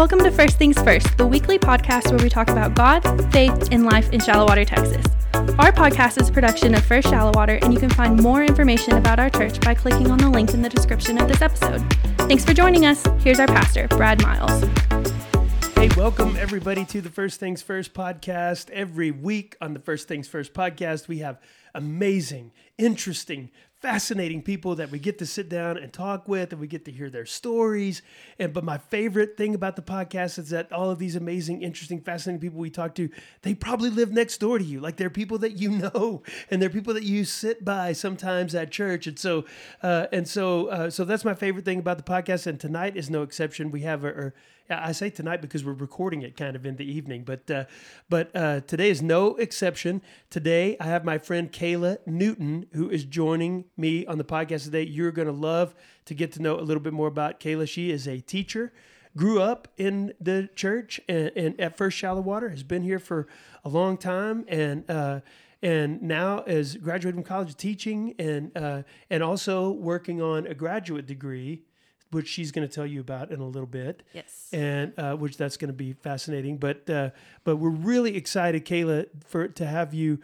Welcome to First Things First, the weekly podcast where we talk about God, faith, and life in Shallowater, Texas. Our podcast is a production of First Shallowater, and you can find more information about our church by clicking on the link in the description of this episode. Thanks for joining us. Here's our pastor, Brad Miles. Hey, welcome everybody to the First Things First podcast. Every week on the First Things First podcast, we have amazing, interesting, fascinating people that we get to sit down and talk with, and we get to hear their stories. But my favorite thing about the podcast is that all of these amazing, interesting, fascinating people we talk to, they probably live next door to you. Like, they're people that you know, and they're people that you sit by sometimes at church. And so that's my favorite thing about the podcast. And tonight is no exception. We have I say tonight because we're recording it kind of in the evening, but today is no exception. Today, I have my friend Kayla Newton, who is joining me on the podcast today. You're going to love to get to know a little bit more about Kayla. She is a teacher, grew up in the church and at First Shallowater, has been here for a long time, and now is graduating from college teaching and also working on a graduate degree, which she's going to tell you about in a little bit. Yes. And which that's going to be fascinating. But we're really excited, Kayla, to have you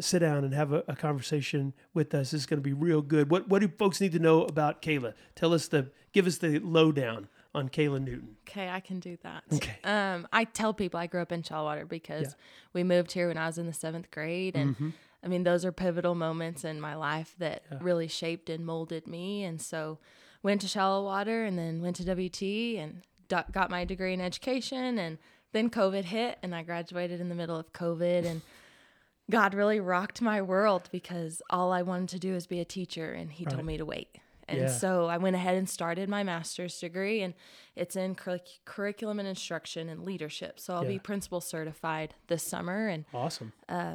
sit down and have a conversation with us. It's going to be real good. What do folks need to know about Kayla? Give us the lowdown on Kayla Newton. Okay, I can do that. Okay. I tell people I grew up in Shallowater because we moved here when I was in the 7th grade. And I mean, those are pivotal moments in my life that really shaped and molded me. And so went to Shallowater and then went to WT and got my degree in education, and then COVID hit and I graduated in the middle of COVID, and God really rocked my world because all I wanted to do was be a teacher, and he told me to wait. And so I went ahead and started my master's degree, and it's in curriculum and instruction and leadership. So I'll be principal certified this summer. And awesome.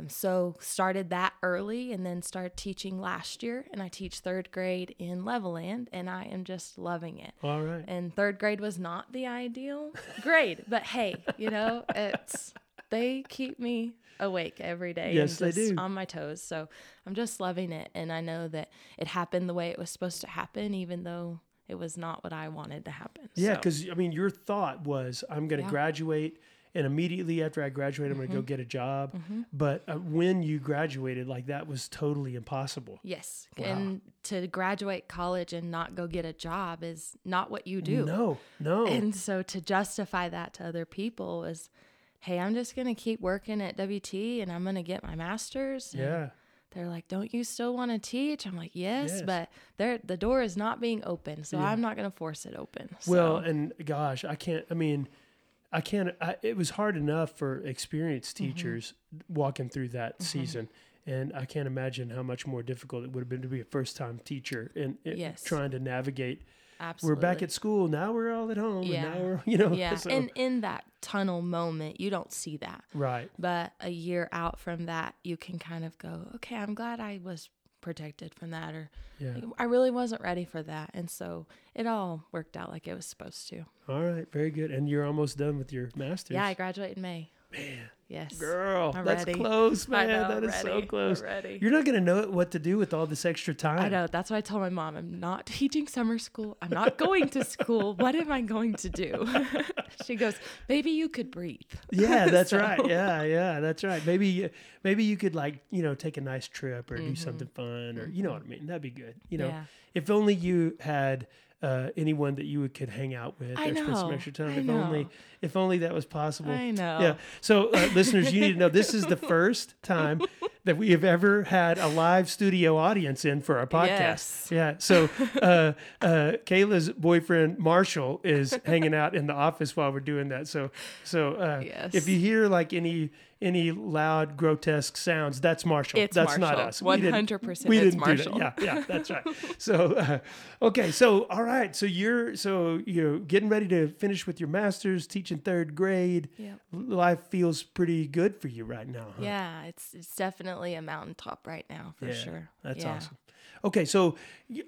So started that early and then started teaching last year, and I teach 3rd grade in Levelland, and I am just loving it. All right. And 3rd grade was not the ideal grade, but hey, they keep me awake every day and just on my toes. So I'm just loving it. And I know that it happened the way it was supposed to happen, even though it was not what I wanted to happen. Yeah. So. 'Cause your thought was, I'm going to graduate, and immediately after I graduate, I'm going to go get a job. Mm-hmm. But when you graduated, that was totally impossible. Yes. Wow. And to graduate college and not go get a job is not what you do. No. And so to justify that to other people is, hey, I'm just going to keep working at WT and I'm going to get my master's. And they're like, don't you still want to teach? I'm like, yes, but the door is not being open, so I'm not going to force it open. So. Well, and gosh, it was hard enough for experienced teachers walking through that season. And I can't imagine how much more difficult it would have been to be a first-time teacher and trying to navigate. Absolutely. We're back at school. Now we're all at home. Yeah. And now we're, Yeah. So. And in that tunnel moment, you don't see that. Right. But a year out from that, you can kind of go, okay, I'm glad I was protected from that, or I really wasn't ready for that. And so it all worked out like it was supposed to. All right. Very good. And you're almost done with your master's. Yeah. I graduate in May. Man. Yes. Girl, that's close, man. That is so close. You're not going to know what to do with all this extra time. I know. That's why I told my mom, I'm not teaching summer school. I'm not going to school. What am I going to do? She goes, maybe you could breathe. Yeah, that's right. Yeah, that's right. Maybe you could take a nice trip or do something fun, or you know what I mean? That'd be good. If only you had anyone that you could hang out with or spend some extra time. If only that was possible. I know. Yeah. So listeners, you need to know this is the first time that we have ever had a live studio audience in for our podcast. Yes. Yeah. So Kayla's boyfriend Marshall is hanging out in the office while we're doing that. So if you hear any loud, grotesque sounds, that's Marshall. Not us. 100% it's Marshall. Do that. Yeah, that's right. So, okay. So, all right. So you're getting ready to finish with your master's, teaching 3rd grade. Yep. Life feels pretty good for you right now. Huh? Yeah, it's definitely a mountaintop right now for sure. That's awesome. Okay. So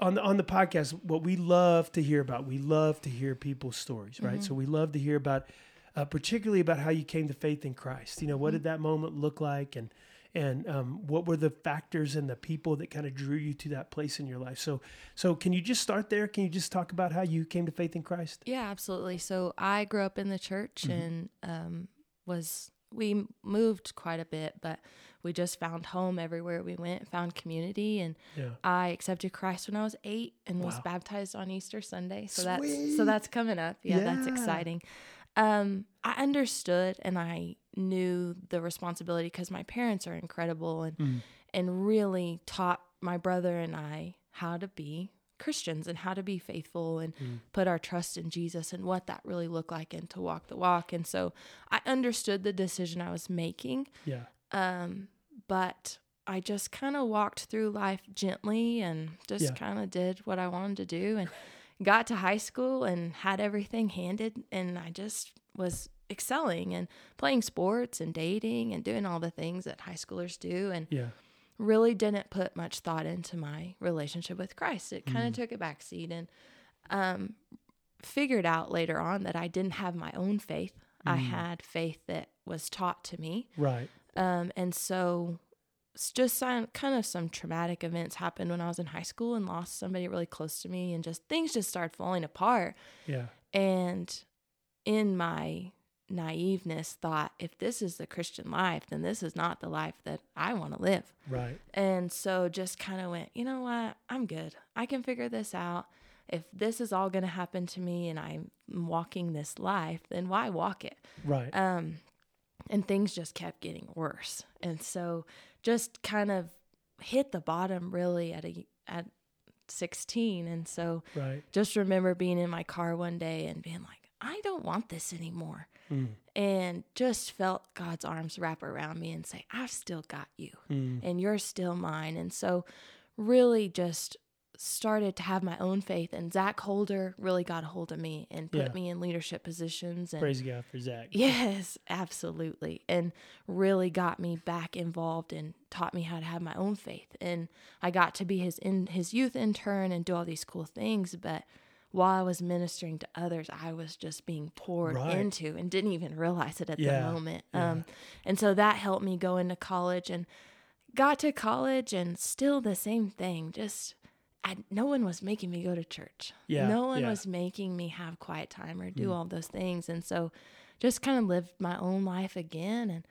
on the podcast, what we love to hear people's stories, right? Mm-hmm. So we love to hear particularly about how you came to faith in Christ. What did that moment look like? And And what were the factors and the people that kind of drew you to that place in your life? So can you just start there? Can you just talk about how you came to faith in Christ? Yeah, absolutely. So I grew up in the church, mm-hmm. and we moved quite a bit, but we just found home everywhere we went, found community. And yeah. I accepted Christ when I was 8 and was baptized on Easter Sunday. So that's coming up. Yeah, that's exciting. I understood and I knew the responsibility because my parents are incredible and really taught my brother and I how to be Christians and how to be faithful and put our trust in Jesus and what that really looked like and to walk the walk. And so I understood the decision I was making. Yeah. But I just kind of walked through life gently and just kind of did what I wanted to do and got to high school and had everything handed, and I just was excelling and playing sports and dating and doing all the things that high schoolers do, and really didn't put much thought into my relationship with Christ. It kind of took a backseat, and figured out later on that I didn't have my own faith. I had faith that was taught to me. Right. And so it's just kind of some traumatic events happened when I was in high school and lost somebody really close to me, and just things just started falling apart. Yeah. And in my naiveness thought, if this is the Christian life, then this is not the life that I want to live. Right. And so just kind of went, you know what? I'm good. I can figure this out. If this is all going to happen to me and I'm walking this life, then why walk it? Right. And things just kept getting worse. And so just kind of hit the bottom really at 16. And so just remember being in my car one day and being like, I don't want this anymore. And just felt God's arms wrap around me and say, I've still got you and you're still mine. And so really just started to have my own faith, and Zach Holder really got a hold of me and put me in leadership positions. And praise God for Zach. Yes, absolutely. And really got me back involved and taught me how to have my own faith. And I got to be his youth intern and do all these cool things, but while I was ministering to others, I was just being poured into and didn't even realize it at the moment. And so that helped me go into college, and got to college and still the same thing. Just no one was making me go to church. Yeah. No one was making me have quiet time or do all those things. And so just kind of lived my own life again. And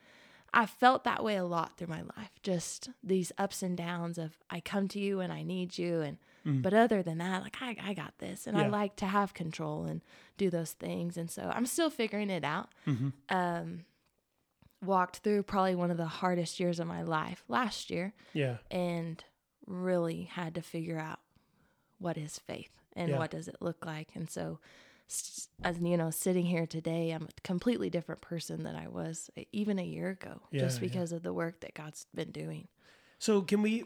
I felt that way a lot through my life, just these ups and downs of I come to you and I need you. And but other than that, like I got this, and I like to have control and do those things. And so I'm still figuring it out. Walked through probably one of the hardest years of my life last year. Yeah. And really had to figure out what is faith and what does it look like. And so as you know, sitting here today, I'm a completely different person than I was even a year ago, just because of the work that God's been doing. So can we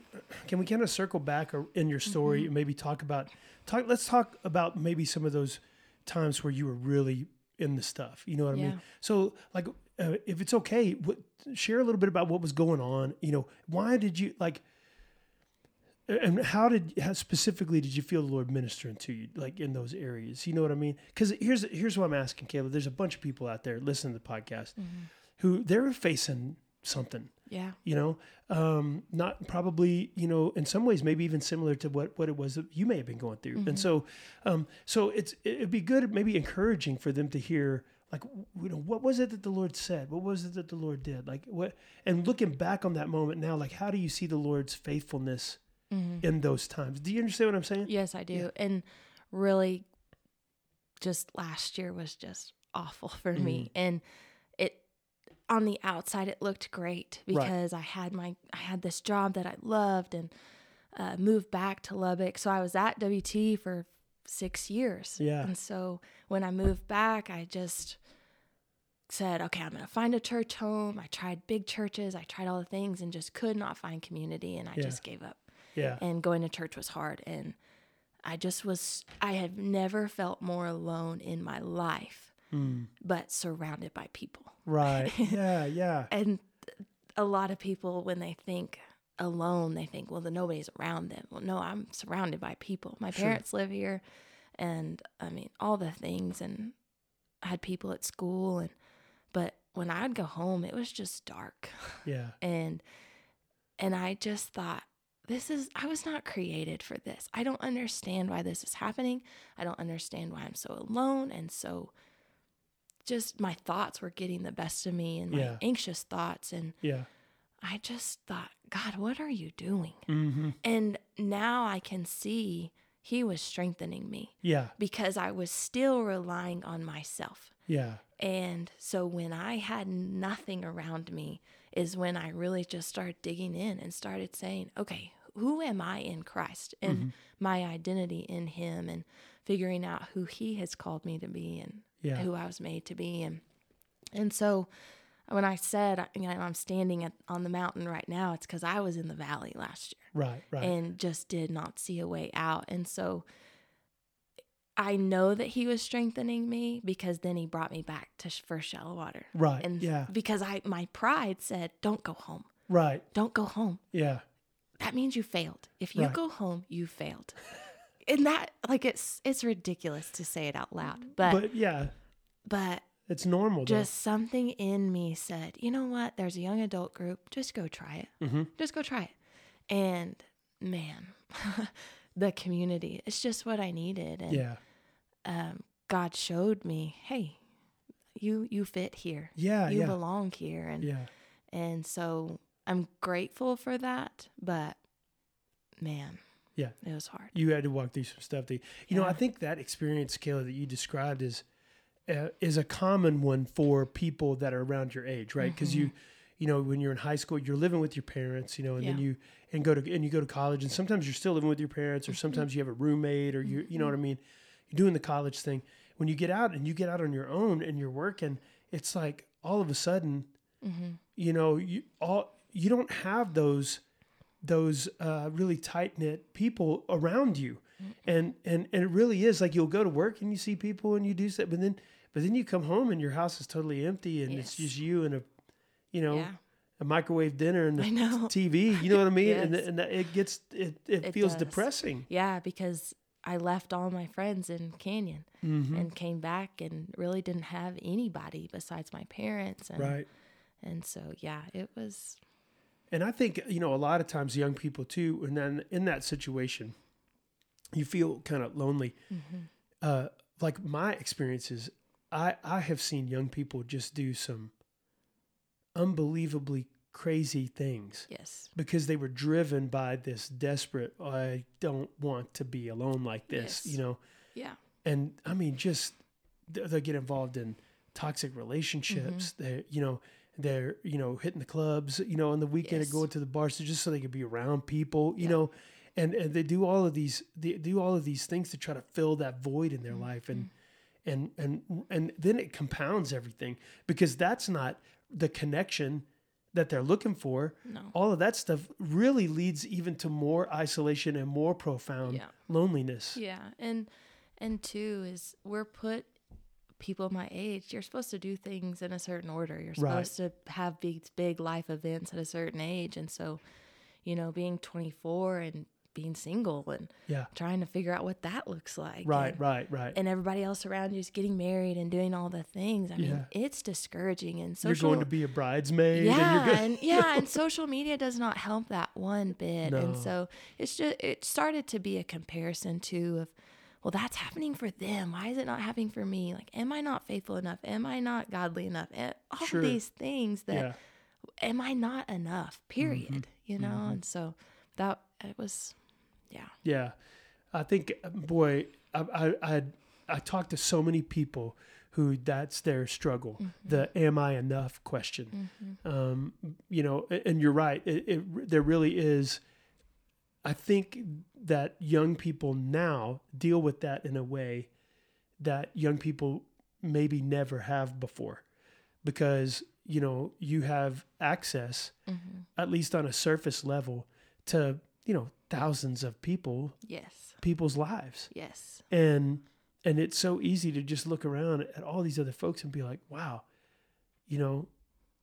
kind of circle back in your story and maybe let's talk about maybe some of those times where you were really in the stuff, you know what I mean? So like, if it's okay, share a little bit about what was going on, you know, why did you and how specifically did you feel the Lord ministering to you, like in those areas? You know what I mean? Because here's what I'm asking, Kayla. There's a bunch of people out there listening to the podcast who they're facing something. Yeah. You know, not probably, you know, in some ways, maybe even similar to what it was that you may have been going through. And so, it'd be good, maybe encouraging for them to hear, like, you know, what was it that the Lord said? What was it that the Lord did? Like what, and looking back on that moment now, like, how do you see the Lord's faithfulness in those times? Do you understand what I'm saying? Yes, I do. Yeah. And really just last year was just awful for me. And it, on the outside, it looked great because I had this job that I loved and moved back to Lubbock. So I was at WT for 6 years. Yeah. And so when I moved back, I just said, okay, I'm going to find a church home. I tried big churches. I tried all the things and just could not find community. And I just gave up. Yeah. And going to church was hard. And I had never felt more alone in my life, but surrounded by people. Right. Yeah. Yeah. And a lot of people, when they think alone, they think, well, then nobody's around them. Well, no, I'm surrounded by people. My parents live here, and I mean, all the things, and I had people at school, but when I'd go home, it was just dark. Yeah. And And I just thought, I was not created for this. I don't understand why this is happening. I don't understand why I'm so alone. And so just my thoughts were getting the best of me and my anxious thoughts. And I just thought, God, what are you doing? Mm-hmm. And now I can see he was strengthening me. Yeah. Because I was still relying on myself. Yeah. And so when I had nothing around me is when I really just started digging in and started saying, okay, who am I in Christ and mm-hmm. my identity in him, and figuring out who he has called me to be and who I was made to be. And so when I said, you know, I'm standing on the mountain right now, it's because I was in the valley last year. Right. And just did not see a way out. And so I know that he was strengthening me because then he brought me back to First Shallowater. Right. And because my pride said, don't go home. Right. Don't go home. Yeah. That means you failed. If you go home, you failed. And that, like, it's ridiculous to say it out loud. But it's normal. Just though. Something in me said, you know what? There's a young adult group. Just go try it. Mm-hmm. Just go try it. And man, the community, it's just what I needed. And God showed me, hey, you fit here. Yeah. You belong here. And and so I'm grateful for that, but man, it was hard. You had to walk through some stuff. You know, I think that experience, Kayla, that you described is a common one for people that are around your age, right? Because mm-hmm. you know, when you're in high school, you're living with your parents, you know, and then you go to college, and sometimes you're still living with your parents, or sometimes you have a roommate, or you know what I mean. You're doing the college thing. When you get out and you get out on your own and you're working, it's like all of a sudden, you know, you don't have those really tight knit people around you, and it really is like you'll go to work and you see people and you do stuff, but then you come home and your house is totally empty and it's just you and a microwave dinner and a TV, you know what I mean? Yes. And it gets, it feels depressing. Yeah, because I left all my friends in Canyon and came back and really didn't have anybody besides my parents. And so, it was. And I think, you know, a lot of times young people too, and then in that situation, you feel kind of lonely. Mm-hmm. Like my experiences, I have seen young people just do some unbelievably crazy things. Yes. Because they were driven by this desperate, I don't want to be alone like this, you know? Yeah. And I mean, just they get involved in toxic relationships. They're hitting the clubs, you know, on the weekend and going to the bars just so they could be around people, you know, and they do all of these, things to try to fill that void in their life. And then it compounds everything because that's not the connection that they're looking for. No. All of that stuff really leads even to more isolation and more profound loneliness. Yeah. And two is we're put, people my age, you're supposed to do things in a certain order. You're supposed to have these big life events at a certain age. And so, you know, being 24 and being single and trying to figure out what that looks like. Right. And everybody else around you is getting married and doing all the things. I mean, it's discouraging. And social, you're going to be a bridesmaid. Yeah. And social media does not help that one bit. No. And so it's just, it started to be a comparison too of, well, that's happening for them. Why is it not happening for me? Like, am I not faithful enough? Am I not godly enough? And all of these things that, am I not enough, period, you know? Mm-hmm. And so that, it was, Yeah. I think, boy, I talked to so many people who that's their struggle, the am I enough question. You know, and you're right. There really is. I think that young people now deal with that in a way that young people maybe never have before, because, you know, you have access, at least on a surface level, to, you know, thousands of people, people's lives. Yes. And it's so easy to just look around at all these other folks and be like, wow, you know,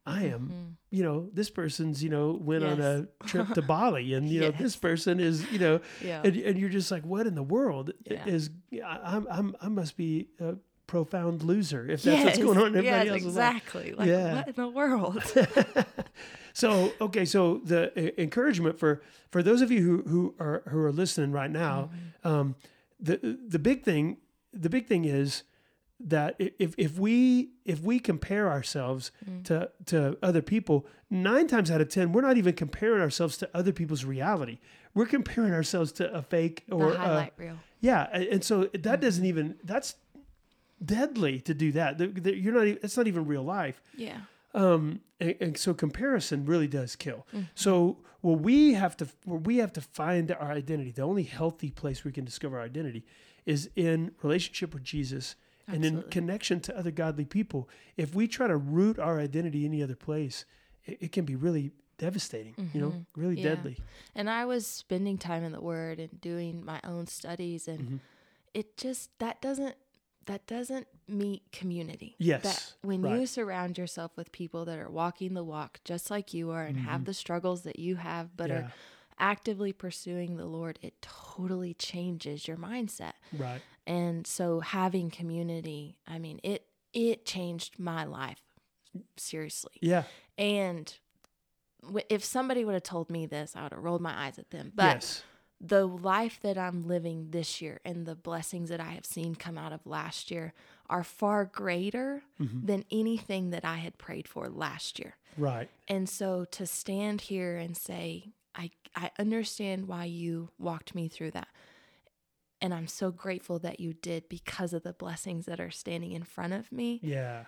I am, you know, this person's, you know, went on a trip to Bali and, you know, this person is, you know, and you're just like, what in the world is, I must be a profound loser if that's what's going on in everybody else's life. Like, what in the world? So, okay. So the encouragement for those of you who are listening right now, mm-hmm. the big thing is that if we compare ourselves mm-hmm. to other people, 9 times out of 10, we're not even comparing ourselves to other people's reality. We're comparing ourselves to a fake or the highlight reel. Yeah. And so that mm-hmm. that's deadly to do that. It's not even real life. Yeah. And so comparison really does kill. Mm-hmm. So we have to find our identity. The only healthy place we can discover our identity is in relationship with Jesus. Absolutely. And in connection to other godly people. If we try to root our identity any other place, it can be really devastating, mm-hmm. Really deadly. And I was spending time in the Word and doing my own studies, and mm-hmm. that doesn't meet community. Yes. That when right. you surround yourself with people that are walking the walk just like you are and mm-hmm. have the struggles that you have, but are actively pursuing the Lord, it totally changes your mindset. Right. And so having community, it changed my life. Seriously. Yeah. And if somebody would have told me this, I would have rolled my eyes at them. But yes. The life that I'm living this year and the blessings that I have seen come out of last year are far greater mm-hmm. than anything that I had prayed for last year. Right. And so to stand here and say, I understand why you walked me through that. And I'm so grateful that you did because of the blessings that are standing in front of me. Yeah.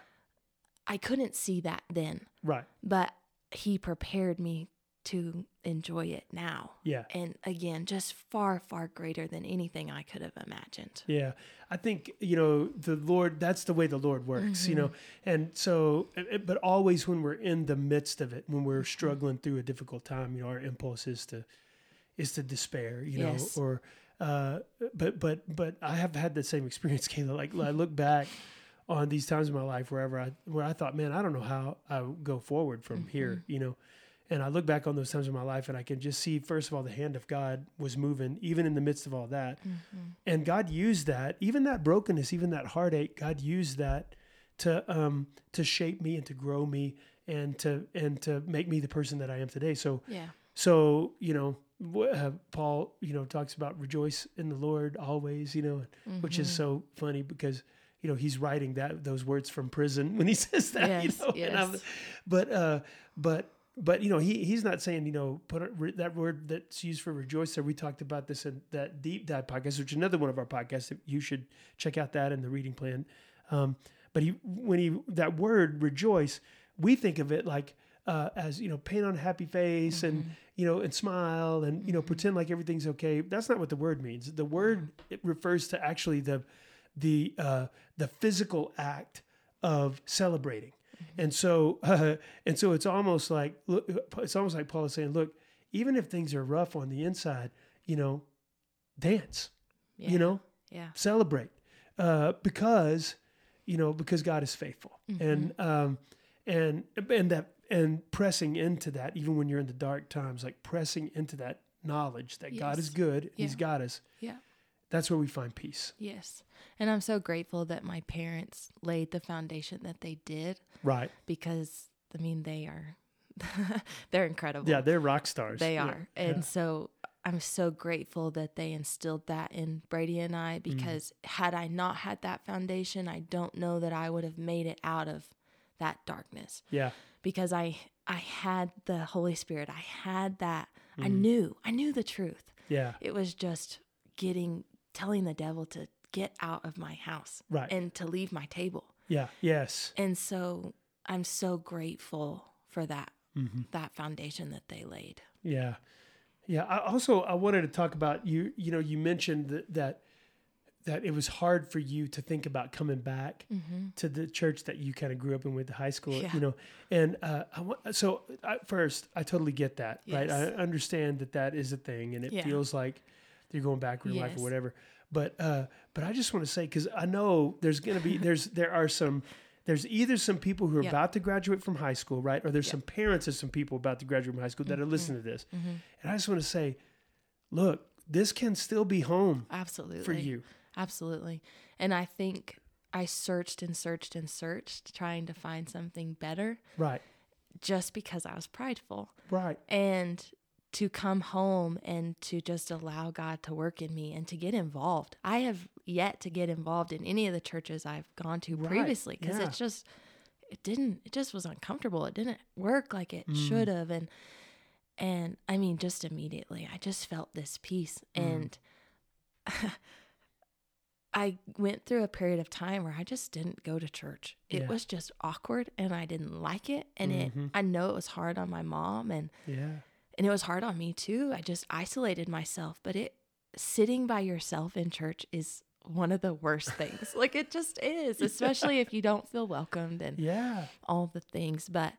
I couldn't see that then. Right. But He prepared me to enjoy it now. Yeah. And again, just far, far greater than anything I could have imagined. Yeah. I think, the Lord, that's the way the Lord works, mm-hmm. And so, but always when we're in the midst of it, when we're struggling through a difficult time, our impulse is to despair, yes. or, but I have had the same experience, Kayla. Like I look back on these times in my life where I thought, man, I don't know how I go forward from mm-hmm. here, And I look back on those times in my life and I can just see, first of all, the hand of God was moving, even in the midst of all that. Mm-hmm. And God used that, even that brokenness, even that heartache, God used that to shape me and to grow me and to make me the person that I am today. So, Paul, talks about rejoice in the Lord always, mm-hmm. which is so funny because, he's writing those words from prison when he says that, yes, yes. But he's not saying that word that's used for rejoice. So we talked about this in that deep dive podcast, which is another one of our podcasts that you should check out that in the reading plan. But when that word rejoice, we think of it like as paint on a happy face mm-hmm. and and smile and mm-hmm. Pretend like everything's okay. That's not what the word means. The word it refers to actually the physical act of celebrating. And so it's almost like Paul is saying, look, even if things are rough on the inside, dance, celebrate, because God is faithful, mm-hmm. and pressing into that, even when you're in the dark times, like pressing into that knowledge that yes. God is good, yeah. He's got us. Yeah. That's where we find peace. Yes. And I'm so grateful that my parents laid the foundation that they did. Right. Because, they are, they're incredible. Yeah, they're rock stars. They are. Yeah. And so I'm so grateful that they instilled that in Brady and I, because had I not had that foundation, I don't know that I would have made it out of that darkness. Yeah. Because I had the Holy Spirit. I had that. Mm. I knew the truth. Yeah. It was just telling the devil to get out of my house right. and to leave my table. Yeah. Yes. And so I'm so grateful for that, mm-hmm. that foundation that they laid. Yeah. Yeah. I wanted to talk about you mentioned that it was hard for you to think about coming back mm-hmm. to the church that you kind of grew up in with the high school, yeah. And first I totally get that, yes. right? I understand that is a thing and it yeah. feels like you're going back in your yes. life or whatever. But I just want to say, because I know there's either some people who are yep. about to graduate from high school, right? Or there's yep. some parents of some people about to graduate from high school that mm-hmm. are listening to this. Mm-hmm. And I just want to say, look, this can still be home. Absolutely. For you. Absolutely. And I think I searched and searched and searched, trying to find something better. Right. just because I was prideful. Right. And to come home and to just allow God to work in me and to get involved. I have yet to get involved in any of the churches I've gone to previously because it's just, it just was uncomfortable. It didn't work like it should have. And I mean, just immediately, I just felt this peace. And I went through a period of time where I just didn't go to church. It was just awkward and I didn't like it. And I know it was hard on my mom and it was hard on me too. I just isolated myself, but sitting by yourself in church is one of the worst things. Like it just is, especially if you don't feel welcomed and all the things. But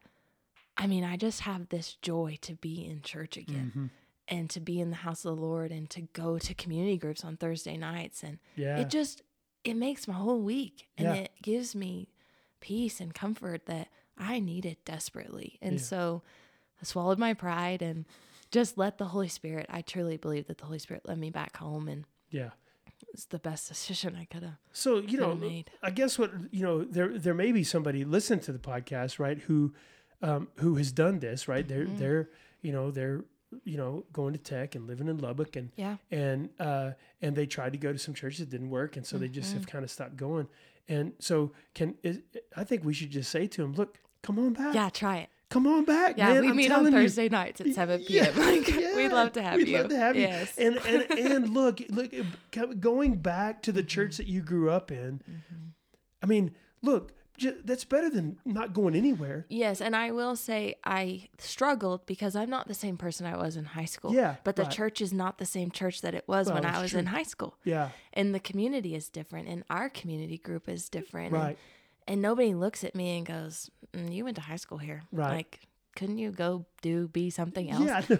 I mean, I just have this joy to be in church again and to be in the house of the Lord and to go to community groups on Thursday nights. And it makes my whole week and it gives me peace and comfort that I needed desperately. And so I swallowed my pride and just let the Holy Spirit. I truly believe that the Holy Spirit led me back home and it's the best decision I could have. So, you know, made. I guess what, you know, there may be somebody listening to the podcast, right. Who has done this, right. They're going to tech and living in Lubbock and they tried to go to some churches that didn't work. And so they just have kind of stopped going. And so I think we should just say to them, look, come on back. Yeah. Try it. Come on back, man. We meet on Thursday nights at 7 p.m. We'd love to have you. We'd love to have you. Yes. And look, going back to the church that you grew up in, I mean, look, that's better than not going anywhere. Yes, and I will say I struggled because I'm not the same person I was in high school. Yeah, but the church is not the same church that it was when I was in high school. Yeah. And the community is different, and our community group is different. Right. And nobody looks at me and goes, you went to high school here. Right. Like, couldn't you go be something else? Yeah.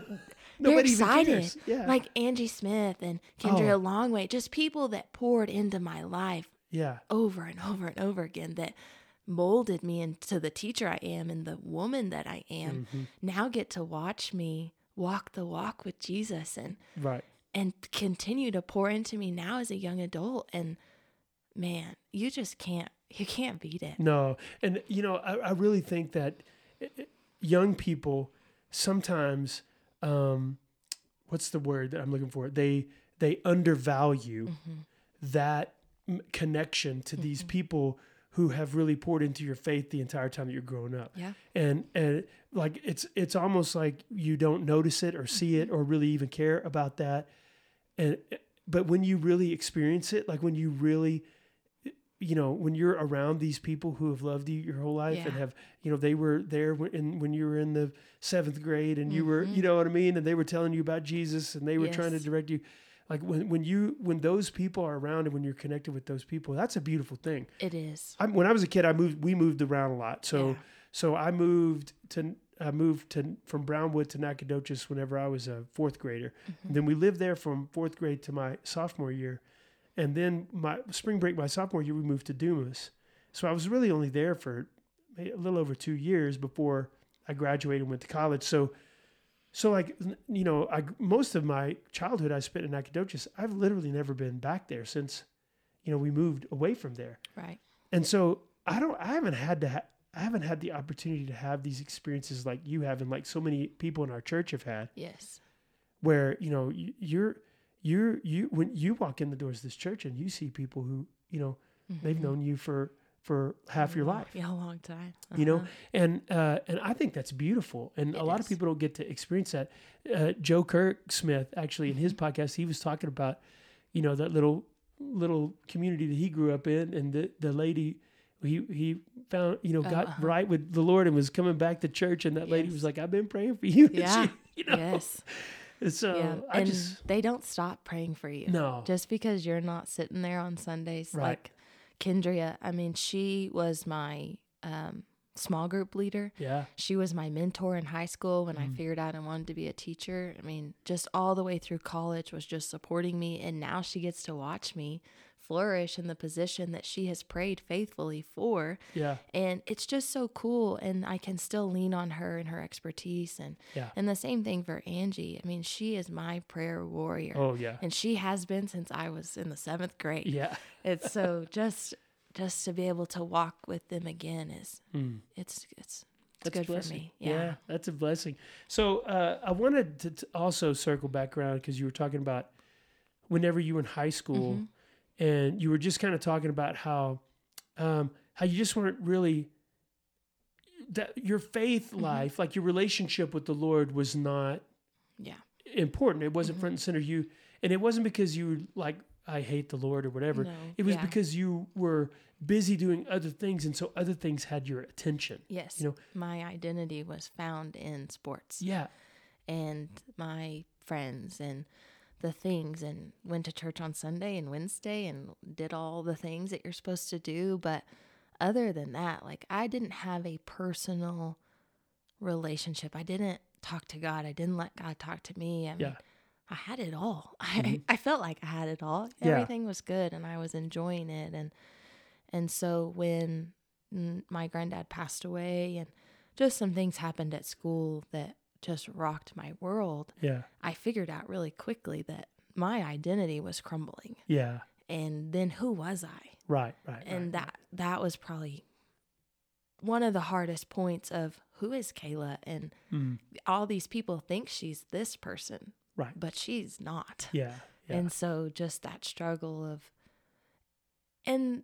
They're excited. Yeah. Like Angie Smith and Kendra Longway, just people that poured into my life over and over and over again that molded me into the teacher I am and the woman that I am now get to watch me walk the walk with Jesus and continue to pour into me now as a young adult. And man, you just can't. You can't beat it. No. And, you know, I really think that young people sometimes, what's the word that I'm looking for? They undervalue that connection to these people who have really poured into your faith the entire time that you're growing up. Yeah. And like, it's almost like you don't notice it or see it or really even care about that. But when you really experience it, like when you really... you know, when you're around these people who have loved you your whole life and have, you know, they were there when you were in the 7th grade and you were, you know what I mean? And they were telling you about Jesus and they were trying to direct you. Like when those people are around and when you're connected with those people, that's a beautiful thing. It is. When I was a kid, we moved around a lot. So I moved from Brownwood to Nacogdoches whenever I was a 4th grader. And then we lived there from 4th grade to my sophomore year. And then my spring break, my sophomore year, we moved to Dumas. So I was really only there for a little over 2 years before I graduated and went to college. So like, you know, most of my childhood I spent in Nacogdoches. I've literally never been back there since, you know, we moved away from there. Right. And so I haven't had the opportunity to have these experiences like you have and like so many people in our church have had. Yes. Where, you know, when you walk in the doors of this church and you see people who, you know, they've known you for half your life. Yeah, a long time. Uh-huh. You know, and I think that's beautiful. And a lot of people don't get to experience that. Joe Kirk Smith, actually, in his podcast, he was talking about, you know, that little community that he grew up in and the lady he found, you know, got right with the Lord and was coming back to church. And that lady was like, I've been praying for you. Yeah. She, you know? Yes. So they don't stop praying for you. No. Just because you're not sitting there on Sundays. Right. Like Kendria, I mean, she was my small group leader. Yeah. She was my mentor in high school when I figured out I wanted to be a teacher. I mean, just all the way through college was just supporting me. And now she gets to watch me flourish in the position that she has prayed faithfully for. Yeah. And it's just so cool. And I can still lean on her and her expertise. And the same thing for Angie. I mean, she is my prayer warrior. Oh, yeah. And she has been since I was in the 7th grade. Yeah. It's so just to be able to walk with them again it's That's good for me. Yeah, that's a blessing. So I wanted to also circle back around because you were talking about whenever you were in high school, mm-hmm. and you were just kind of talking about how you just weren't really that your faith mm-hmm. life, like your relationship with the Lord, was not important. It wasn't mm-hmm. front and center. You, and it wasn't because you were like, I hate the Lord or whatever. No, it was because you were busy doing other things, and so other things had your attention. Yes. You know, my identity was found in sports. Yeah. And my friends and the things, and went to church on Sunday and Wednesday and did all the things that you're supposed to do. But other than that, like, I didn't have a personal relationship. I didn't talk to God. I didn't let God talk to me. I mean, I had it all. Mm-hmm. I felt like I had it all. Everything was good and I was enjoying it. And so when my granddad passed away and just some things happened at school that just rocked my world, I figured out really quickly that my identity was crumbling. Yeah. And then who was I? Right. And that was probably one of the hardest points of who is Kayla? And all these people think she's this person. Right. But she's not. Yeah. And so just that struggle of, and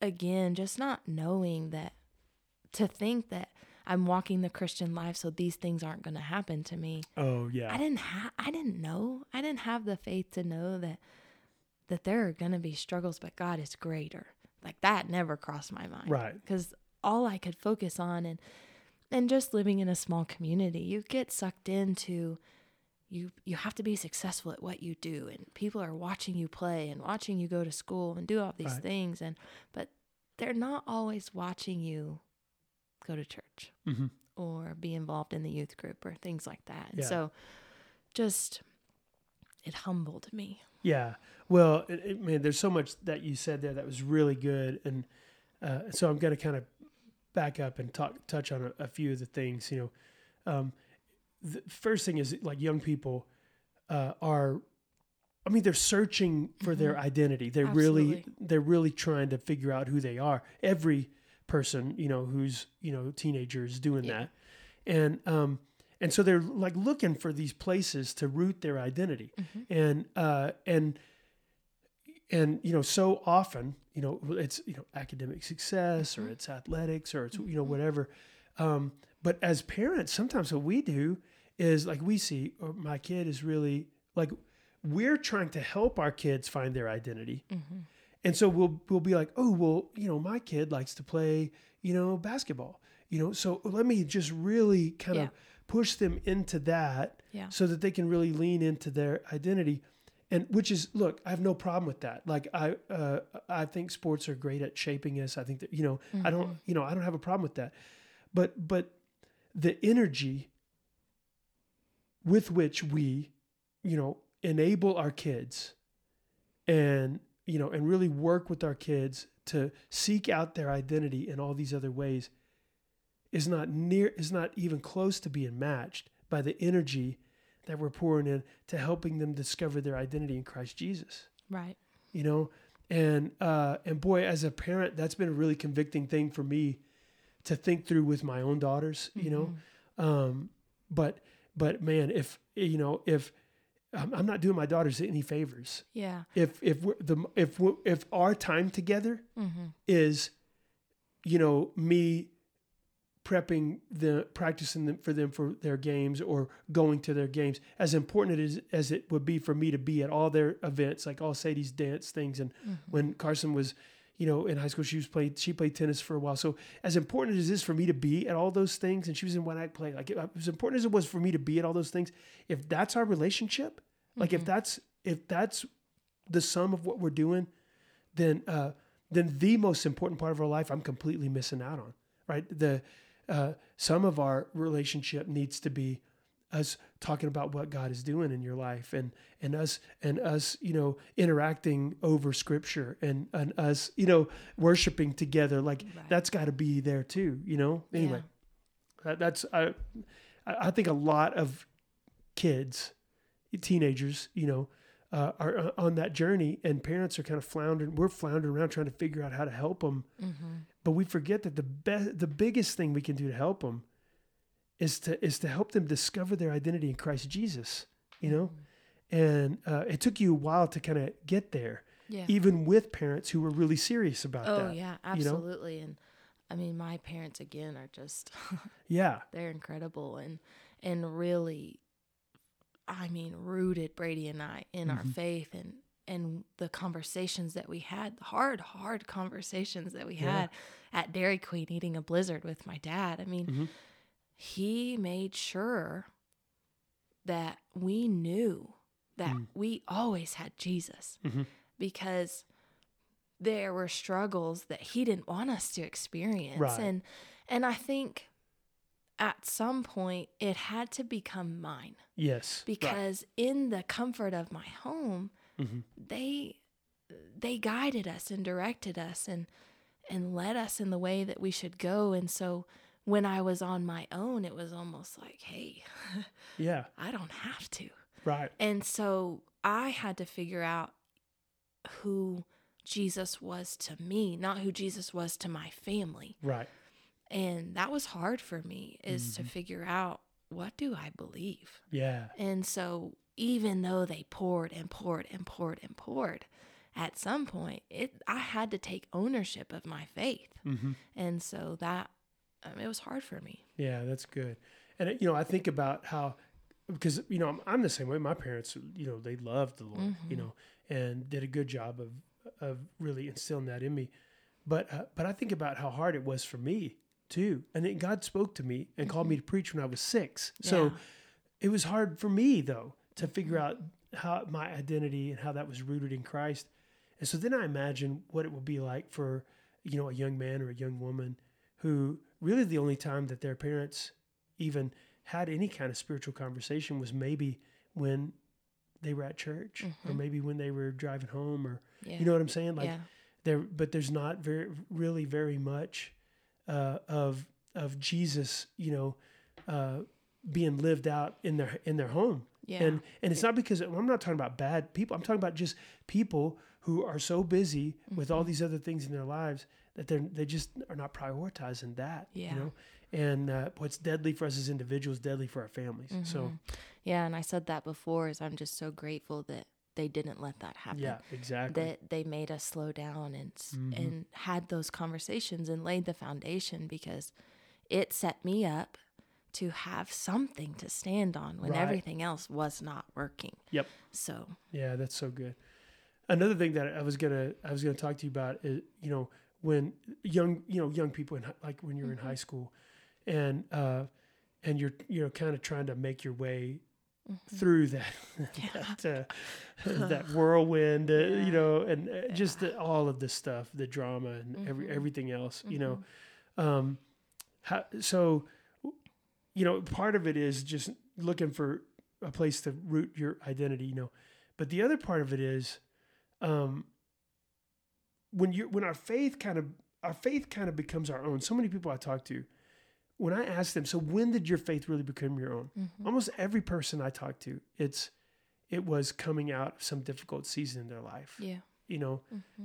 again, just not knowing that, to think that I'm walking the Christian life, so these things aren't going to happen to me. Oh yeah. I didn't have the faith to know that there are going to be struggles, but God is greater. Like, that never crossed my mind. Right. Because all I could focus on, and just living in a small community, you get sucked into, You have to be successful at what you do, and people are watching you play and watching you go to school and do all these things, but they're not always watching you go to church mm-hmm. or be involved in the youth group or things like that. And so just, it humbled me. Yeah. Well, man, there's so much that you said there that was really good. And so I'm going to kind of back up and touch on a few of the things, you know. The first thing is, like, young people they're searching for mm-hmm. their identity. They're really trying to figure out who they are. Every person, you know, who's, you know, teenager is doing that. And so they're like looking for these places to root their identity. Mm-hmm. And, you know, so often, you know, it's, you know, academic success mm-hmm. or it's athletics or it's, you know, whatever. But as parents, sometimes what we do is, like, we see, or my kid is really, like, we're trying to help our kids find their identity. Mm-hmm. And so we'll be like, oh, well, you know, my kid likes to play, you know, basketball, you know, so let me just really kind of push them into that so that they can really lean into their identity. And which is, look, I have no problem with that. Like, I think sports are great at shaping us. I think that, you know, mm-hmm. I don't have a problem with that. But the energy with which we, you know, enable our kids and, you know, and really work with our kids to seek out their identity in all these other ways is not even close to being matched by the energy that we're pouring in to helping them discover their identity in Christ Jesus. Right. You know, and boy, as a parent, that's been a really convicting thing for me to think through with my own daughters, you know? Mm-hmm. But man, if I'm not doing my daughters any favors, if our time together mm-hmm. is, you know, me practicing for their games or going to their games, as important as it would be for me to be at all their events, like all Sadie's dance things. And mm-hmm. when Carson was, you know, in high school, she played tennis for a while. So as important as it is for me to be at all those things, and she was in one act play, like, as important as it was for me to be at all those things, if that's our relationship, like mm-hmm. if that's the sum of what we're doing, then the most important part of our life, I'm completely missing out on, right? The sum of our relationship needs to be us talking about what God is doing in your life, and us, you know, interacting over scripture, and us, you know, worshiping together. Like that's got to be there too, you know? Anyway, I think a lot of kids, teenagers, you know, are on that journey, and parents are kind of floundering. We're floundering around trying to figure out how to help them. Mm-hmm. But we forget that the biggest thing we can do to help them is to help them discover their identity in Christ Jesus, you know? And it took you a while to kind of get there, even with parents who were really serious about that. Oh, yeah, absolutely. You know? And I mean, my parents, again, are just, they're incredible and really, I mean, rooted Brady and I in our faith and the conversations that we had, hard conversations that we had at Dairy Queen eating a blizzard with my dad. I mean, he made sure that we knew that we always had Jesus because there were struggles that he didn't want us to experience. Right. And I think at some point it had to become mine. Yes. Because in the comfort of my home, they guided us and directed us and led us in the way that we should go. And so when I was on my own, it was almost like, hey, I don't have to. Right. And so I had to figure out who Jesus was to me, not who Jesus was to my family. Right. And that was hard for me, is to figure out, what do I believe? Yeah. And so even though they poured and poured and poured and poured, at some point I had to take ownership of my faith. And so that, it was hard for me. Yeah, that's good. And you know, I think about how, because you know, I'm the same way. My parents, you know, they loved the Lord, you know, and did a good job of really instilling that in me. But I think about how hard it was for me too. And then God spoke to me and called me to preach when I was 6. Yeah. So it was hard for me though to figure out how my identity and how that was rooted in Christ. And so then I imagine what it would be like for, you know, a young man or a young woman who really the only time that their parents even had any kind of spiritual conversation was maybe when they were at church or maybe when they were driving home or, you know what I'm saying? Like but there's not very much of Jesus, you know, being lived out in their home. Yeah. And it's not because, I'm not talking about bad people. I'm talking about just people who are so busy with all these other things in their lives that they just are not prioritizing that, you know? And what's deadly for us as individuals, deadly for our families. So, yeah, and I said that before, is I'm just so grateful that they didn't let that happen. Yeah, exactly. That they made us slow down and had those conversations and laid the foundation, because it set me up to have something to stand on when everything else was not working. Yep. So. Yeah, that's so good. Another thing that I was gonna talk to you about is, you know, when young people in, like when you're in high school, and you're kind of trying to make your way through that whirlwind, you know, and just all of this stuff, the drama and everything else, you know, so, you know, part of it is just looking for a place to root your identity, you know, but the other part of it is, when our faith kind of becomes our own. So many people I talk to, when I ask them, so when did your faith really become your own? Almost every person I talk to, it was coming out of some difficult season in their life. Yeah. You know,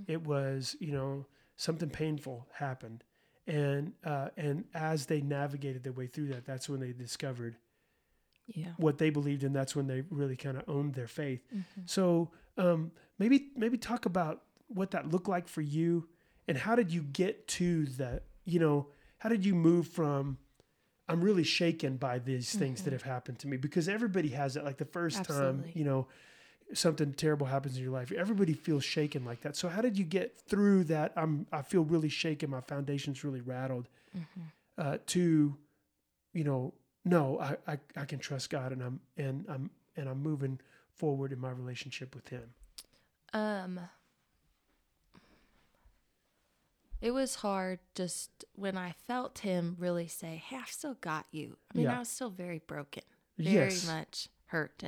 it was, you know, something painful happened. And as they navigated their way through that, that's when they discovered what they believed in. That's when they really kind of owned their faith. So maybe talk about what that looked like for you, and how did you get to that, you know, how did you move from, I'm really shaken by these things that have happened to me, because everybody has that. Like the first time, you know, something terrible happens in your life, everybody feels shaken like that. So how did you get through that? I feel really shaken. My foundation's really rattled, to, you know, no, I can trust God, and I'm moving forward in my relationship with him. It was hard just when I felt him really say, hey, I've still got you. I mean, I was still very broken, very much hurt.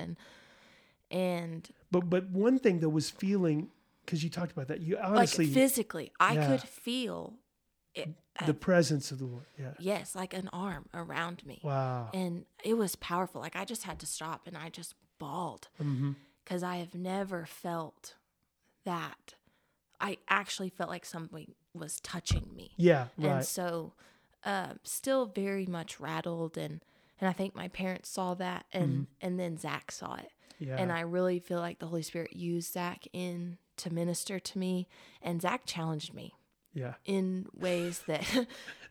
And But one thing though was feeling, because you talked about that, you honestly... Like physically, I could feel... the presence of the Lord. Yeah. Yes, like an arm around me. Wow. And it was powerful. Like I just had to stop and I just bawled, because I have never felt that. I actually felt like something was touching me. Yeah, right. And so, still very much rattled, and And I think my parents saw that, and then Zach saw it. Yeah. And I really feel like the Holy Spirit used Zach in to minister to me, and Zach challenged me. Yeah. In ways that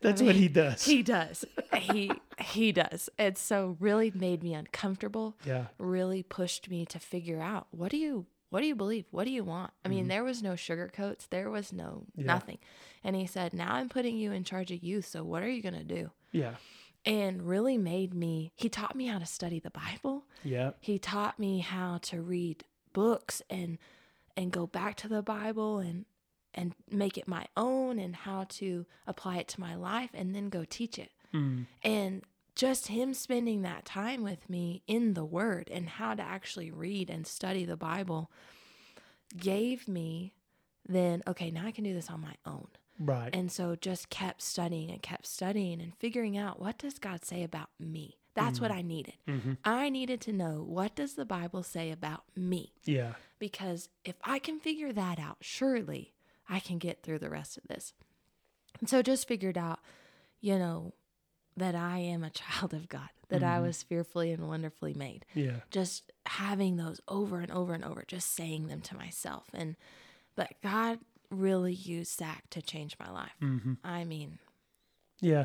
that's what he does. He does. He does. And so really made me uncomfortable. Yeah. Really pushed me to figure out, what do you believe? What do you want? I mean, there was no sugarcoats. There was no nothing. And he said, now I'm putting you in charge of youth. So what are you going to do? Yeah. And really made me, he taught me how to study the Bible. Yeah. He taught me how to read books and go back to the Bible and make it my own and how to apply it to my life and then go teach it. Mm. And just him spending that time with me in the Word and how to actually read and study the Bible gave me then, okay, now I can do this on my own. Right. And so just kept studying and figuring out, what does God say about me? That's what I needed. Mm-hmm. I needed to know, what does the Bible say about me? Yeah. Because if I can figure that out, surely I can get through the rest of this. And so just figured out, you know, that I am a child of God, that I was fearfully and wonderfully made. Yeah. Just having those over and over and over, just saying them to myself. But God really used Zach to change my life. Mm-hmm. I mean, yeah,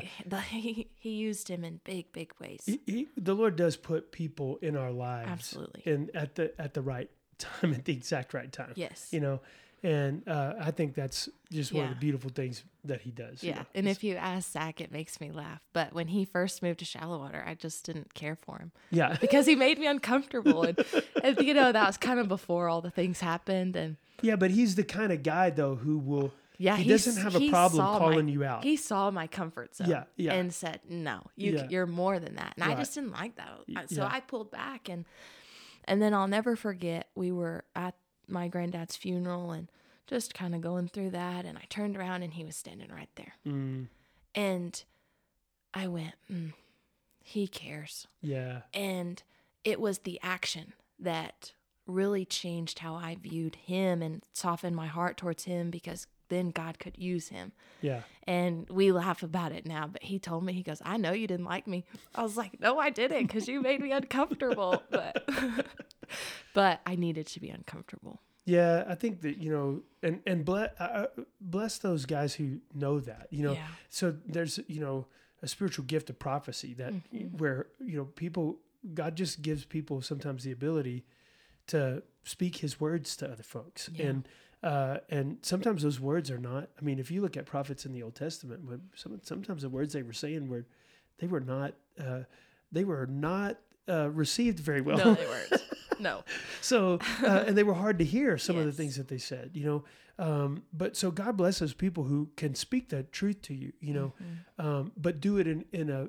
he used him in big, big ways. The Lord does put people in our lives. Absolutely. And at the right time, at the exact right time. Yes. You know, and I think that's just one of the beautiful things that he does. Yeah. You know? And if you ask Zach, it makes me laugh. But when he first moved to Shallowater, I just didn't care for him. Yeah. Because he made me uncomfortable. And you know, that was kind of before all the things happened. And yeah, but he's the kind of guy, though, who will... Yeah, he doesn't have a problem calling you out. He saw my comfort zone and said, no, you're more than that. And I just didn't like that. So I pulled back. And then I'll never forget, we were at my granddad's funeral and just kind of going through that. And I turned around and he was standing right there. Mm. And I went, he cares. Yeah. And it was the action that really changed how I viewed him and softened my heart towards him, because then God could use him. Yeah. And we laugh about it now, but he told me, he goes, I know you didn't like me. I was like, no, I didn't, because you made me uncomfortable. But I needed to be uncomfortable. Yeah, I think that, you know, and bless those guys who know that, you know. Yeah. So there's, you know, a spiritual gift of prophecy that where, you know, people, God just gives people sometimes the ability to speak his words to other folks. Yeah. And sometimes those words are not, I mean, if you look at prophets in the Old Testament, sometimes the words they were saying were, they were not received very well. No, they weren't. No. So, and they were hard to hear, some of the things that they said, you know, but so God bless those people who can speak that truth to you, you know, but do it in a,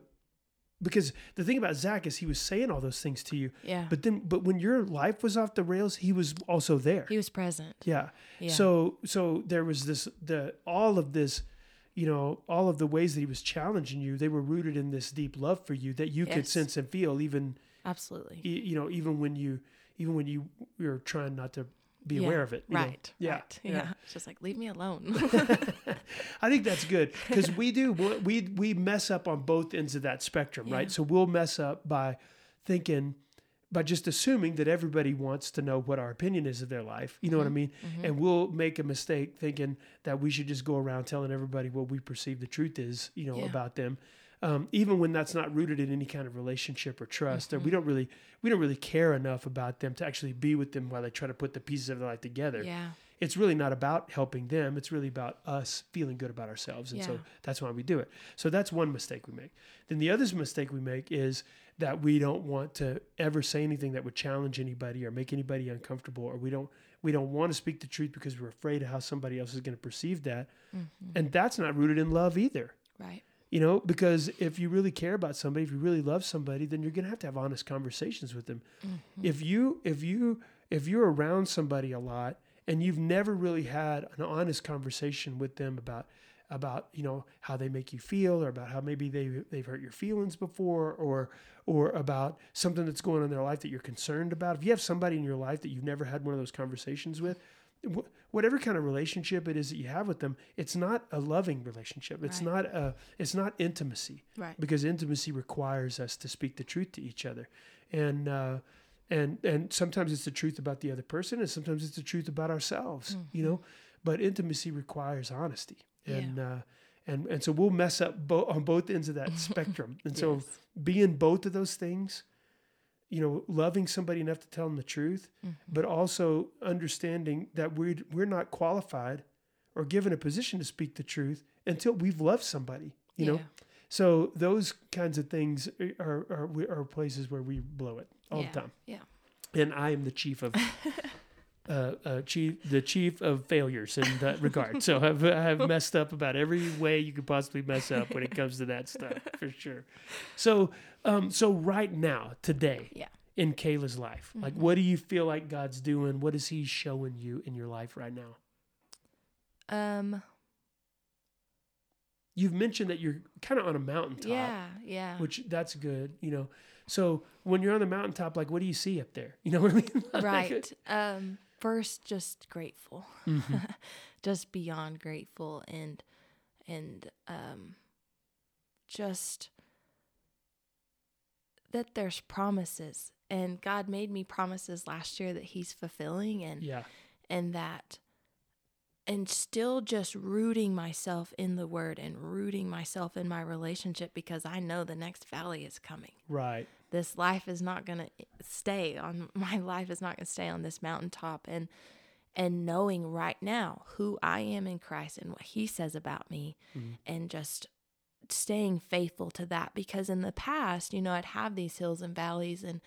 because the thing about Zach is he was saying all those things to you. Yeah. But when your life was off the rails, he was also there. He was present. Yeah. Yeah. So there was all of this, you know, all of the ways that he was challenging you, they were rooted in this deep love for you that you could sense and feel, even absolutely. You know, even when you were trying not to be aware of it. Right. Yeah. Right. Yeah. It's just like, leave me alone. I think that's good, because we do. We mess up on both ends of that spectrum, right? So we'll mess up by thinking, by just assuming that everybody wants to know what our opinion is of their life. You know what I mean? Mm-hmm. And we'll make a mistake thinking that we should just go around telling everybody what we perceive the truth is, you know, about them. Even when that's not rooted in any kind of relationship or trust, or we don't really care enough about them to actually be with them while they try to put the pieces of their life together. Yeah. It's really not about helping them. It's really about us feeling good about ourselves. And so that's why we do it. So that's one mistake we make. Then the other mistake we make is that we don't want to ever say anything that would challenge anybody or make anybody uncomfortable, or we don't want to speak the truth because we're afraid of how somebody else is going to perceive that. Mm-hmm. And that's not rooted in love either. Right. You know, because if you really care about somebody, if you really love somebody, then you're going to have honest conversations with them. Mm-hmm. If you're around somebody a lot and you've never really had an honest conversation with them about, you know, how they make you feel, or about how maybe they've hurt your feelings before, or about something that's going on in their life that you're concerned about. If you have somebody in your life that you've never had one of those conversations with, whatever kind of relationship it is that you have with them, it's not a loving relationship. It's not a, it's not intimacy, right? Because intimacy requires us to speak the truth to each other. And sometimes it's the truth about the other person, and sometimes it's the truth about ourselves, mm-hmm. you know, but intimacy requires honesty. And, and so we'll mess up on both ends of that spectrum. And so being both of those things, you know, loving somebody enough to tell them the truth, mm-hmm. but also understanding that we're not qualified or given a position to speak the truth until we've loved somebody, you know? So those kinds of things are places where we blow it all the time. Yeah. And I am the chief of the chief of failures in that regard. So I've messed up about every way you could possibly mess up when it comes to that stuff, for sure. So so right now, today, in Kayla's life, mm-hmm. like, what do you feel like God's doing? What is He showing you in your life right now? You've mentioned that you're kind of on a mountaintop. Yeah. Which, that's good, you know. So when you're on the mountaintop, like, what do you see up there? You know what I mean? Right. First, just grateful. Mm-hmm. Just beyond grateful, and just that there's promises. And God made me promises last year that He's fulfilling, and that... And still just rooting myself in the Word and rooting myself in my relationship, because I know the next valley is coming. Right. This life is not going to stay on, my life is not going to stay on this mountaintop. And knowing right now who I am in Christ and what He says about me, mm-hmm. and just staying faithful to that. Because in the past, you know, I'd have these hills and valleys, and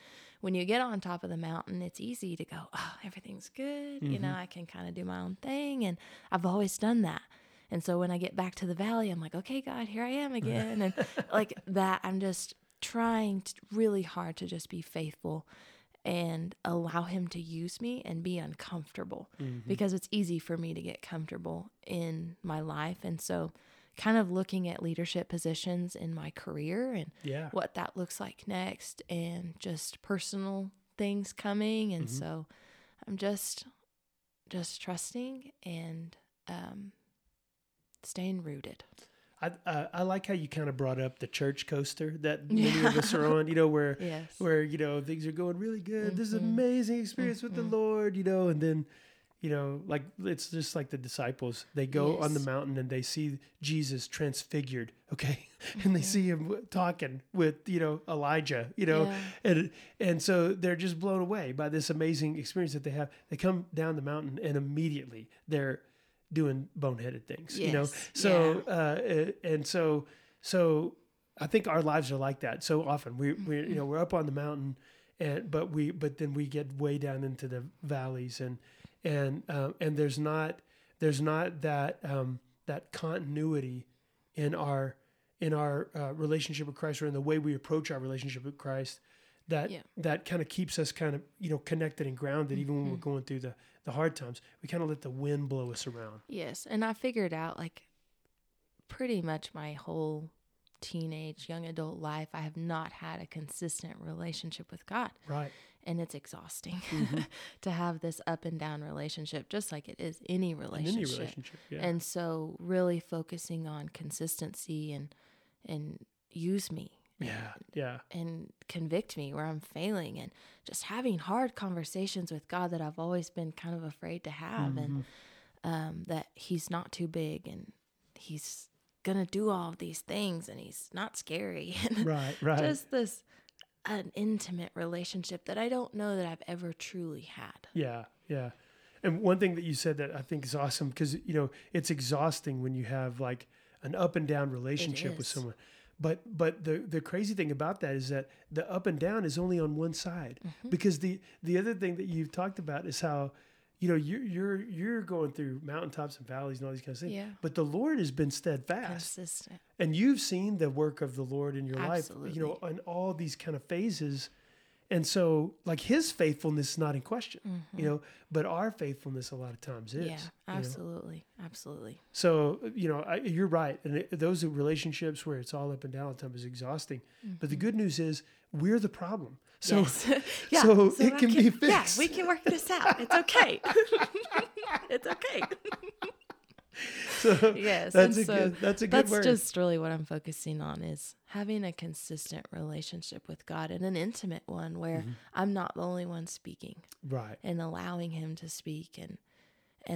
when you get on top of the mountain, it's easy to go, oh, everything's good. Mm-hmm. You know, I can kind of do my own thing. And I've always done that. And so when I get back to the valley, I'm like, okay, God, here I am again. And like that, I'm just trying really hard to just be faithful and allow Him to use me and be uncomfortable, mm-hmm. because it's easy for me to get comfortable in my life. And so kind of looking at leadership positions in my career and what that looks like next, and just personal things coming. And mm-hmm. so I'm just trusting and staying rooted. I like how you kind of brought up the church coaster that many of us are on, you know, where, where, you know, things are going really good. Mm-hmm. This is an amazing experience mm-hmm. with the Lord, you know, and then, you know, like, it's just like the disciples, they go on the mountain and they see Jesus transfigured. Okay. And they see Him talking with, you know, Elijah, you know, and so they're just blown away by this amazing experience that they have. They come down the mountain and immediately they're doing boneheaded things, you know? So, and so I think our lives are like that. So often we, you know, we're up on the mountain, and, but then we get way down into the valleys, and there's not that that continuity in our relationship with Christ, or in the way we approach our relationship with Christ, that kind of keeps us kind of, you know, connected and grounded, even when we're going through the hard times. We kind of let the wind blow us around. Yes, and I figured out, like, pretty much my whole teenage, young adult life, I have not had a consistent relationship with God. Right. And it's exhausting mm-hmm. to have this up and down relationship, just like it is any relationship. And so really focusing on consistency and use me. And convict me where I'm failing, and just having hard conversations with God that I've always been kind of afraid to have, mm-hmm. and that He's not too big, and He's going to do all of these things, and He's not scary. Right. Just this... an intimate relationship that I don't know that I've ever truly had. Yeah. And one thing that you said that I think is awesome, because, you know, it's exhausting when you have like an up and down relationship with someone. But the crazy thing about that is that the up and down is only on one side, mm-hmm. because the other thing that you've talked about is how, you know, you're going through mountaintops and valleys and all these kinds of things. Yeah. But the Lord has been steadfast. Consistent. And you've seen the work of the Lord in your life, you know, in all these kind of phases. And so, like, His faithfulness is not in question, mm-hmm. you know, but our faithfulness a lot of times is. Yeah, absolutely. You know? Absolutely. So, you know, you're right. And those relationships where it's all up and down all the time is exhausting. Mm-hmm. But the good news is we're the problem. So, yes. Yeah. So it can be fixed. Yeah, we can work this out. It's okay. It's okay. So yes, that's a good word. That's just really what I'm focusing on, is having a consistent relationship with God, and an intimate one where mm-hmm. I'm not the only one speaking. Right. And allowing him to speak and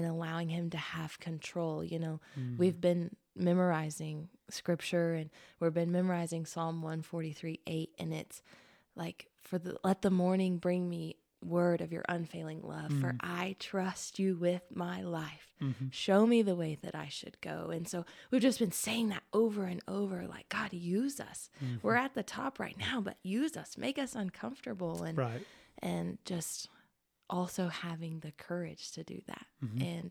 allowing him to have control. You know, mm-hmm. we've been memorizing scripture, and we've been memorizing Psalm 143:8, and it's like, let the morning bring me word of your unfailing love, mm-hmm. for I trust you with my life. Mm-hmm. Show me the way that I should go. And so we've just been saying that over and over, like, God, use us. Mm-hmm. We're at the top right now, but use us, make us uncomfortable. And, right. and just also having the courage to do that. Mm-hmm. And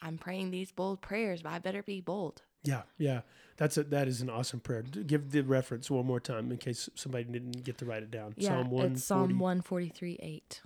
I'm praying these bold prayers, but I better be bold. Yeah. Yeah. That is an awesome prayer. Give the reference one more time in case somebody didn't get to write it down. Yeah, it's Psalm 143:8.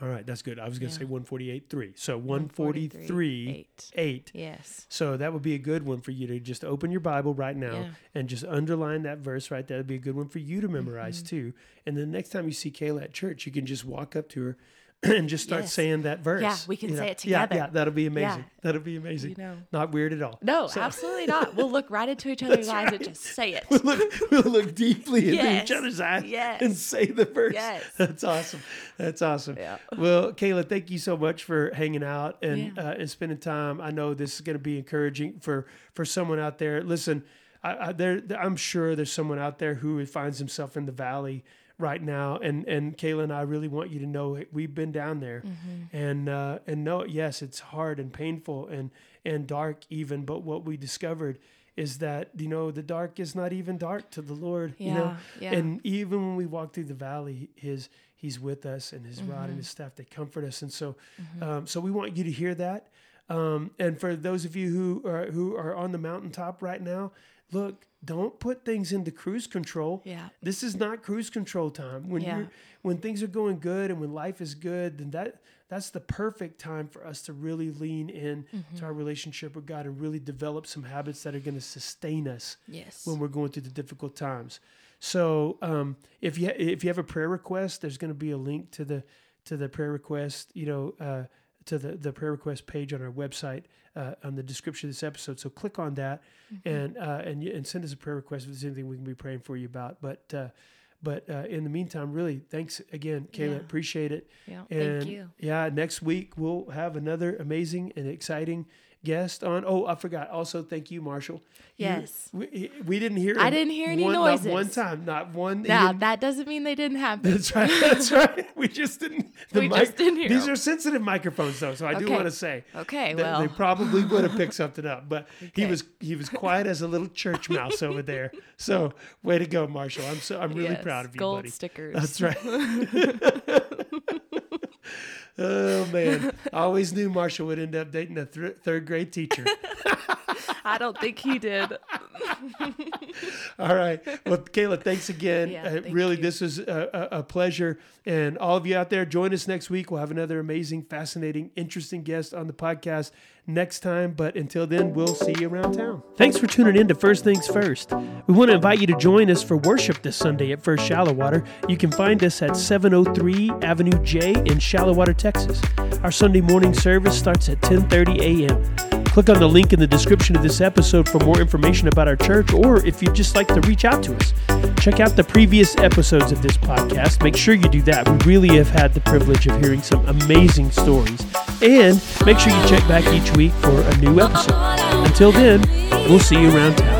All right. That's good. I was going to say 148:3. So 143:8. Yes. So that would be a good one for you to just open your Bible right now and just underline that verse right there. That'd be a good one for you to memorize too. And the next time you see Kayla at church, you can just walk up to her and just start saying that verse. Yeah, we can say it together. Yeah, that'll be amazing. Yeah. That'll be amazing. You know. Not weird at all. No, absolutely not. We'll look right into each other's eyes and just say it. We'll look deeply into each other's eyes and say the verse. Yes. That's awesome. Yeah. Well, Kayla, thank you so much for hanging out and spending time. I know this is going to be encouraging for someone out there. Listen, I'm sure there's someone out there who finds himself in the valley right now, and Kayla and I really want you to know it. We've been down there, mm-hmm. and know it. Yes, it's hard and painful and dark even. But what we discovered is that the dark is not even dark to the Lord. Yeah, yeah. And even when we walk through the valley, He's with us, and His mm-hmm. rod and His staff, they comfort us. And so, mm-hmm. So we want you to hear that. And for those of you who are on the mountaintop right now, look, don't put things into cruise control. Yeah. This is not cruise control time. When things are going good and when life is good, then that's the perfect time for us to really lean in mm-hmm. to our relationship with God and really develop some habits that are going to sustain us when we're going through the difficult times. So if you have a prayer request, there's going to be a link to the prayer request, to the prayer request page on our website, on the description of this episode. So click on that mm-hmm. and send us a prayer request if there's anything we can be praying for you about. But in the meantime, really, thanks again, Kayla. Appreciate it. Yeah, and thank you. Yeah, next week we'll have another amazing and exciting guest on. Oh, I forgot. Also, thank you, Marshall. Yes. We didn't hear. I didn't hear any noises. Not one time. Not one. Yeah, that doesn't mean they didn't happen. That's right. We just didn't. Just didn't hear. These are sensitive microphones, though, so I do want to say. Okay. Well, they probably would have picked something up, but he was quiet as a little church mouse over there. So, way to go, Marshall. I'm really proud of you, buddy. Gold stickers. That's right. Oh, man. I always knew Marshall would end up dating a third grade teacher. I don't think he did. All right. Well, Kayla, thanks again. Yeah, thank you. This was a pleasure. And all of you out there, join us next week. We'll have another amazing, fascinating, interesting guest on the podcast next time. But until then, we'll see you around town. Thanks for tuning in to First Things First. We want to invite you to join us for worship this Sunday at First Shallowater. You can find us at 703 Avenue J in Shallowater, Texas. Our Sunday morning service starts at 10:30 a.m. Click on the link in the description of this episode for more information about our church, or if you'd just like to reach out to us. Check out the previous episodes of this podcast. Make sure you do that. We really have had the privilege of hearing some amazing stories. And make sure you check back each week for a new episode. Until then, we'll see you around town.